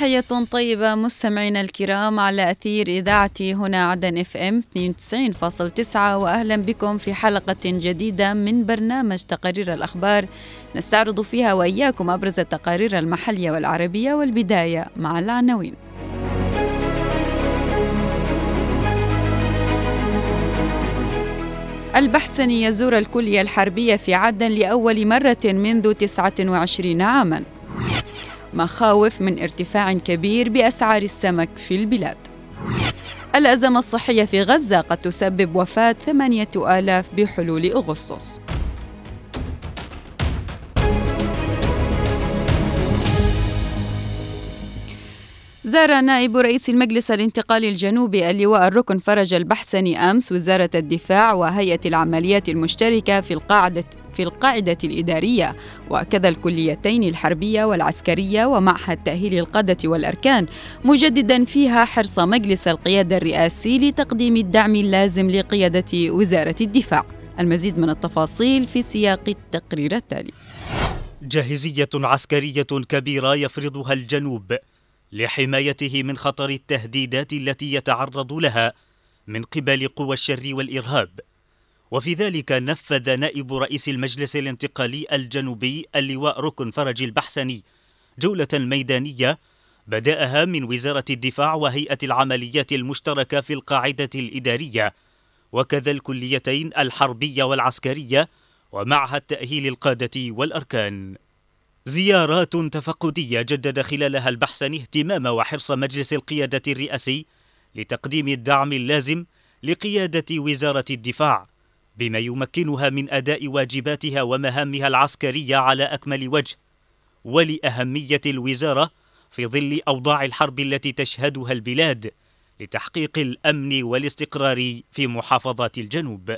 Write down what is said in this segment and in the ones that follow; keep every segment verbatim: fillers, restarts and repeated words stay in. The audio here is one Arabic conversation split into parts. تحية طيبة مستمعينا الكرام على أثير إذاعة هنا عدن اف ام اثنين وتسعين فاصلة تسعة، وأهلا بكم في حلقة جديدة من برنامج تقارير الأخبار نستعرض فيها وإياكم أبرز التقارير المحلية والعربية، والبداية مع العناوين. البحسني يزور الكلية الحربية في عدن لأول مرة منذ تسعة وعشرين عاماً. مخاوف من ارتفاع كبير بأسعار السمك في البلاد. الأزمة الصحية في غزة قد تسبب وفاة ثمانية آلاف بحلول أغسطس. زار نائب رئيس المجلس الانتقالي الجنوبي اللواء الركن فرج البحسني أمس وزارة الدفاع وهيئة العمليات المشتركة في القاعدة في القاعدة الإدارية، وكذا الكليتين الحربية والعسكرية ومعهد تأهيل القادة والأركان، مجددا فيها حرص مجلس القيادة الرئاسي لتقديم الدعم اللازم لقيادة وزارة الدفاع. المزيد من التفاصيل في سياق التقرير التالي. جاهزية عسكرية كبيرة يفرضها الجنوب لحمايته من خطر التهديدات التي يتعرض لها من قبل قوى الشر والإرهاب، وفي ذلك نفذ نائب رئيس المجلس الانتقالي الجنوبي اللواء ركن فرج البحسني جولة ميدانية بدأها من وزارة الدفاع وهيئة العمليات المشتركة في القاعدة الإدارية، وكذا الكليتين الحربية والعسكرية ومعهد تأهيل القادة والأركان. زيارات تفقدية جدد خلالها البحسني اهتمام وحرص مجلس القيادة الرئاسي لتقديم الدعم اللازم لقيادة وزارة الدفاع بما يمكنها من أداء واجباتها ومهامها العسكرية على أكمل وجه، ولأهمية الوزارة في ظل أوضاع الحرب التي تشهدها البلاد لتحقيق الأمن والاستقرار في محافظات الجنوب.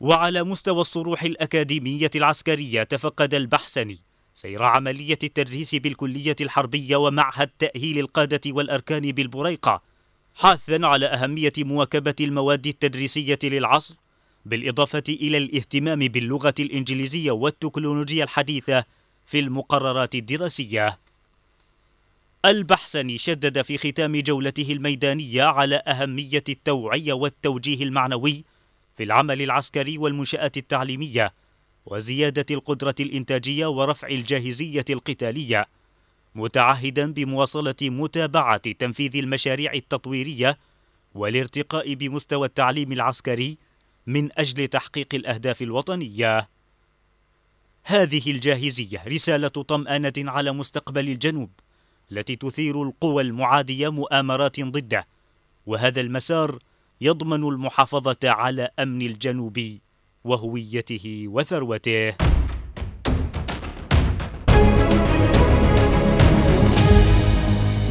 وعلى مستوى الصروح الأكاديمية العسكرية تفقد البحسني سير عملية التدريس بالكلية الحربية ومعهد تأهيل القادة والأركان بالبريقة، حاثا على أهمية مواكبة المواد التدريسية للعصر، بالإضافة إلى الاهتمام باللغة الإنجليزية والتكنولوجيا الحديثة في المقررات الدراسية. البحسني شدد في ختام جولته الميدانية على أهمية التوعية والتوجيه المعنوي في العمل العسكري والمنشآت التعليمية، وزيادة القدرة الإنتاجية ورفع الجاهزية القتالية، متعهدا بمواصلة متابعة تنفيذ المشاريع التطويرية والارتقاء بمستوى التعليم العسكري من أجل تحقيق الأهداف الوطنية. هذه الجاهزية رسالة طمأنة على مستقبل الجنوب التي تثير القوى المعادية مؤامرات ضده، وهذا المسار يضمن المحافظة على أمن الجنوب وهويته وثروته.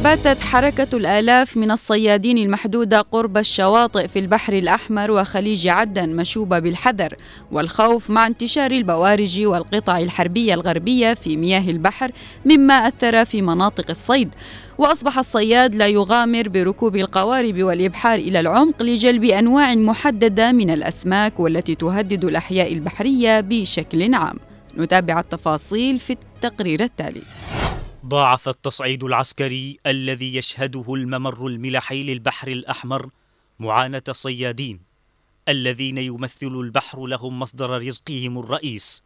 باتت حركة الآلاف من الصيادين المحدودة قرب الشواطئ في البحر الأحمر وخليج عدن مشوبة بالحذر والخوف مع انتشار البوارج والقطع الحربية الغربية في مياه البحر، مما أثر في مناطق الصيد، وأصبح الصياد لا يغامر بركوب القوارب والإبحار إلى العمق لجلب أنواع محددة من الأسماك والتي تهدد الأحياء البحرية بشكل عام. نتابع التفاصيل في التقرير التالي. ضاعف التصعيد العسكري الذي يشهده الممر الملحي للبحر الأحمر معاناة الصيادين الذين يمثل البحر لهم مصدر رزقهم الرئيس،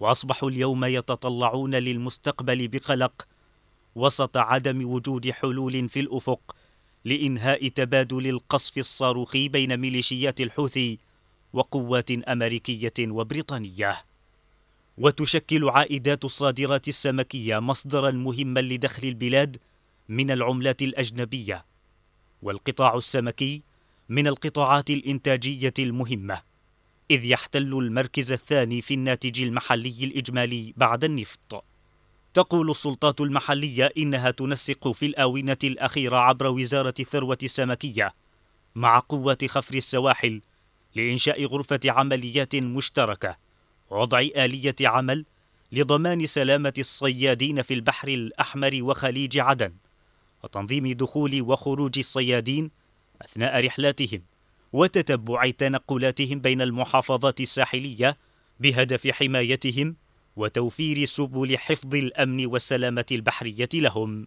وأصبحوا اليوم يتطلعون للمستقبل بقلق وسط عدم وجود حلول في الأفق لإنهاء تبادل القصف الصاروخي بين ميليشيات الحوثي وقوات أمريكية وبريطانية. وتشكل عائدات الصادرات السمكية مصدرا مهما لدخل البلاد من العملات الأجنبية، والقطاع السمكي من القطاعات الإنتاجية المهمة، إذ يحتل المركز الثاني في الناتج المحلي الإجمالي بعد النفط. تقول السلطات المحلية إنها تنسق في الآونة الأخيرة عبر وزارة الثروة السمكية مع قوة خفر السواحل لإنشاء غرفة عمليات مشتركة ووضع آلية عمل لضمان سلامة الصيادين في البحر الأحمر وخليج عدن، وتنظيم دخول وخروج الصيادين أثناء رحلاتهم وتتبع تنقلاتهم بين المحافظات الساحلية بهدف حمايتهم وتوفير سبل حفظ الأمن والسلامة البحرية لهم.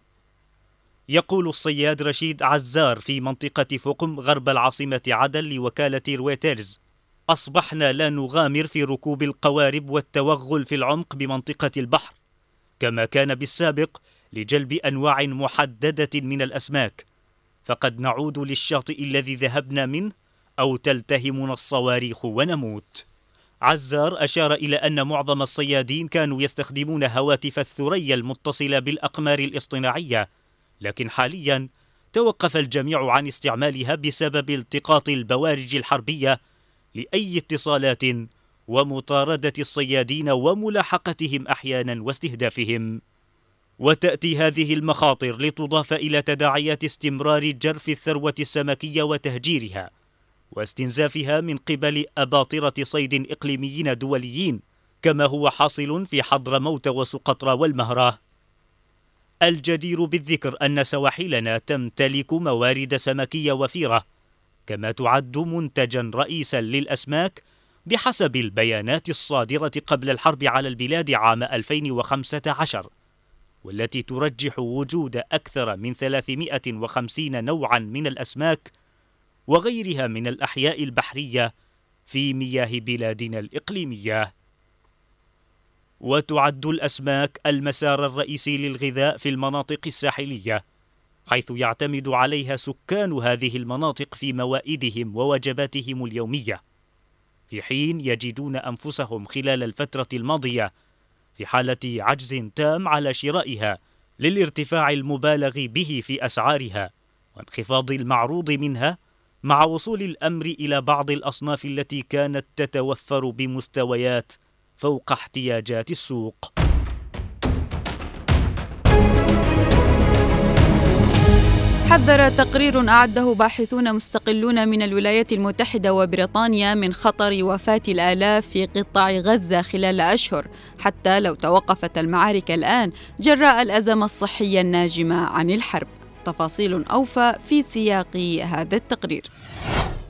يقول الصياد رشيد عزار في منطقة فقم غرب العاصمة عدن لوكالة رويتلز: أصبحنا لا نغامر في ركوب القوارب والتوغل في العمق بمنطقة البحر كما كان بالسابق لجلب أنواع محددة من الأسماك، فقد نعود للشاطئ الذي ذهبنا منه أو تلتهمنا الصواريخ ونموت. عزار أشار إلى أن معظم الصيادين كانوا يستخدمون هواتف الثريا المتصلة بالأقمار الاصطناعية، لكن حاليا توقف الجميع عن استعمالها بسبب التقاط البوارج الحربية لأي اتصالات ومطاردة الصيادين وملاحقتهم أحيانا واستهدافهم. وتأتي هذه المخاطر لتضاف إلى تداعيات استمرار جرف الثروة السمكية وتهجيرها واستنزافها من قبل أباطرة صيد إقليميين دوليين كما هو حاصل في حضرموت وسقطرى والمهرة. الجدير بالذكر أن سواحلنا تمتلك موارد سمكية وفيرة كما تعد منتجا رئيسا للأسماك بحسب البيانات الصادرة قبل الحرب على البلاد عام ألفين وخمسة عشر، والتي ترجح وجود أكثر من ثلاثمائة وخمسين نوعا من الأسماك وغيرها من الأحياء البحرية في مياه بلادنا الإقليمية. وتعد الأسماك المسار الرئيسي للغذاء في المناطق الساحلية، حيث يعتمد عليها سكان هذه المناطق في موائدهم ووجباتهم اليومية، في حين يجدون أنفسهم خلال الفترة الماضية في حالة عجز تام على شرائها للارتفاع المبالغ به في أسعارها وانخفاض المعروض منها، مع وصول الأمر إلى بعض الأصناف التي كانت تتوفر بمستويات فوق احتياجات السوق. حذر تقرير أعده باحثون مستقلون من الولايات المتحدة وبريطانيا من خطر وفاة الآلاف في قطاع غزة خلال أشهر، حتى لو توقفت المعارك الآن جراء الأزمة الصحية الناجمة عن الحرب. تفاصيل أوفى في سياق هذا التقرير.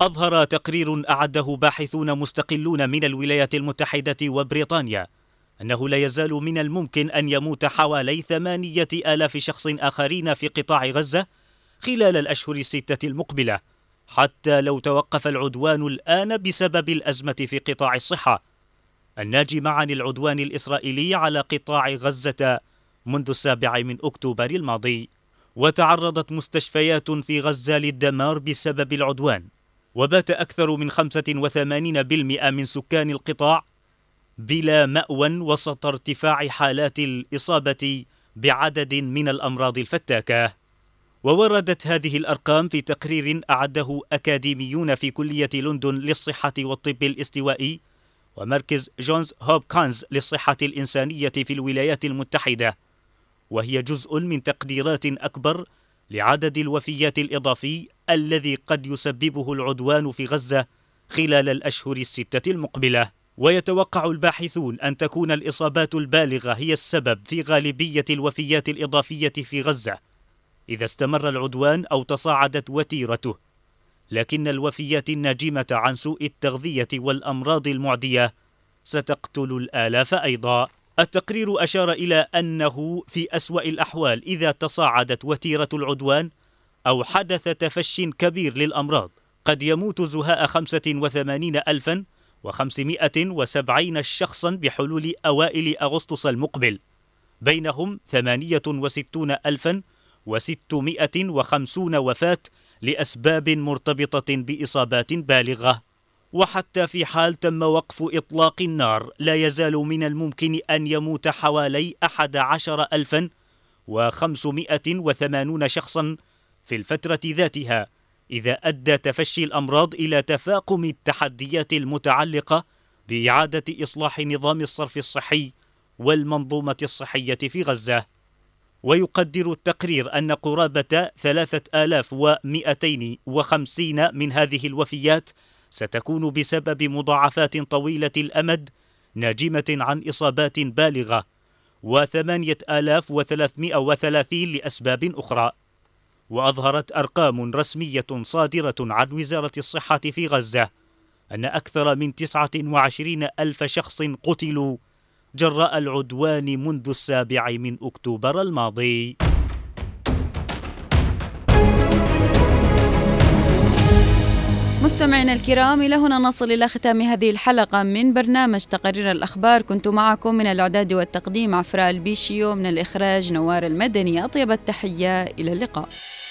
أظهر تقرير أعده باحثون مستقلون من الولايات المتحدة وبريطانيا أنه لا يزال من الممكن أن يموت حوالي ثمانية آلاف شخص آخرين في قطاع غزة خلال الأشهر الستة المقبلة، حتى لو توقف العدوان الآن بسبب الأزمة في قطاع الصحة الناجمة عن العدوان الإسرائيلي على قطاع غزة منذ السابع من أكتوبر الماضي. وتعرضت مستشفيات في غزة للدمار بسبب العدوان، وبات أكثر من خمسة وثمانين بالمئة من سكان القطاع بلا مأوى وسط ارتفاع حالات الإصابة بعدد من الأمراض الفتاكة. ووردت هذه الأرقام في تقرير أعده أكاديميون في كلية لندن للصحة والطب الاستوائي ومركز جونز هوبكنز للصحة الإنسانية في الولايات المتحدة، وهي جزء من تقديرات أكبر لعدد الوفيات الإضافي الذي قد يسببه العدوان في غزة خلال الأشهر الستة المقبلة. ويتوقع الباحثون أن تكون الإصابات البالغة هي السبب في غالبية الوفيات الإضافية في غزة إذا استمر العدوان أو تصاعدت وتيرته، لكن الوفيات الناجمة عن سوء التغذية والأمراض المعدية ستقتل الآلاف أيضا. التقرير أشار إلى أنه في أسوأ الأحوال إذا تصاعدت وتيرة العدوان أو حدث تفشٍ كبير للأمراض قد يموت زهاء خمسة وثمانين ألفاً وخمسمائة وسبعين شخصاً بحلول أوائل أغسطس المقبل، بينهم ثمانية وستون ألفاً وستمائة وخمسين وفاة لأسباب مرتبطة بإصابات بالغة. وحتى في حال تم وقف إطلاق النار لا يزال من الممكن أن يموت حوالي أحد عشر ألفاً وخمسمائة وثمانين شخصاً في الفترة ذاتها إذا أدى تفشي الأمراض إلى تفاقم التحديات المتعلقة بإعادة إصلاح نظام الصرف الصحي والمنظومة الصحية في غزة. ويقدر التقرير أن قرابة ثلاثة آلاف ومئتين وخمسين من هذه الوفيات ستكون بسبب مضاعفات طويلة الأمد ناجمة عن إصابات بالغة، وثمانية آلاف وثلاثمائة وثلاثين لأسباب أخرى. وأظهرت أرقام رسمية صادرة عن وزارة الصحة في غزة أن أكثر من تسعة وعشرين ألف شخص قتلوا جراء العدوان منذ السابع من أكتوبر الماضي. مستمعينا الكرام، إلى هنا نصل إلى ختام هذه الحلقة من برنامج تقارير الأخبار. كنت معكم من الإعداد والتقديم عفراء البيشيو، من الإخراج نوار المدني. أطيب التحية، إلى اللقاء.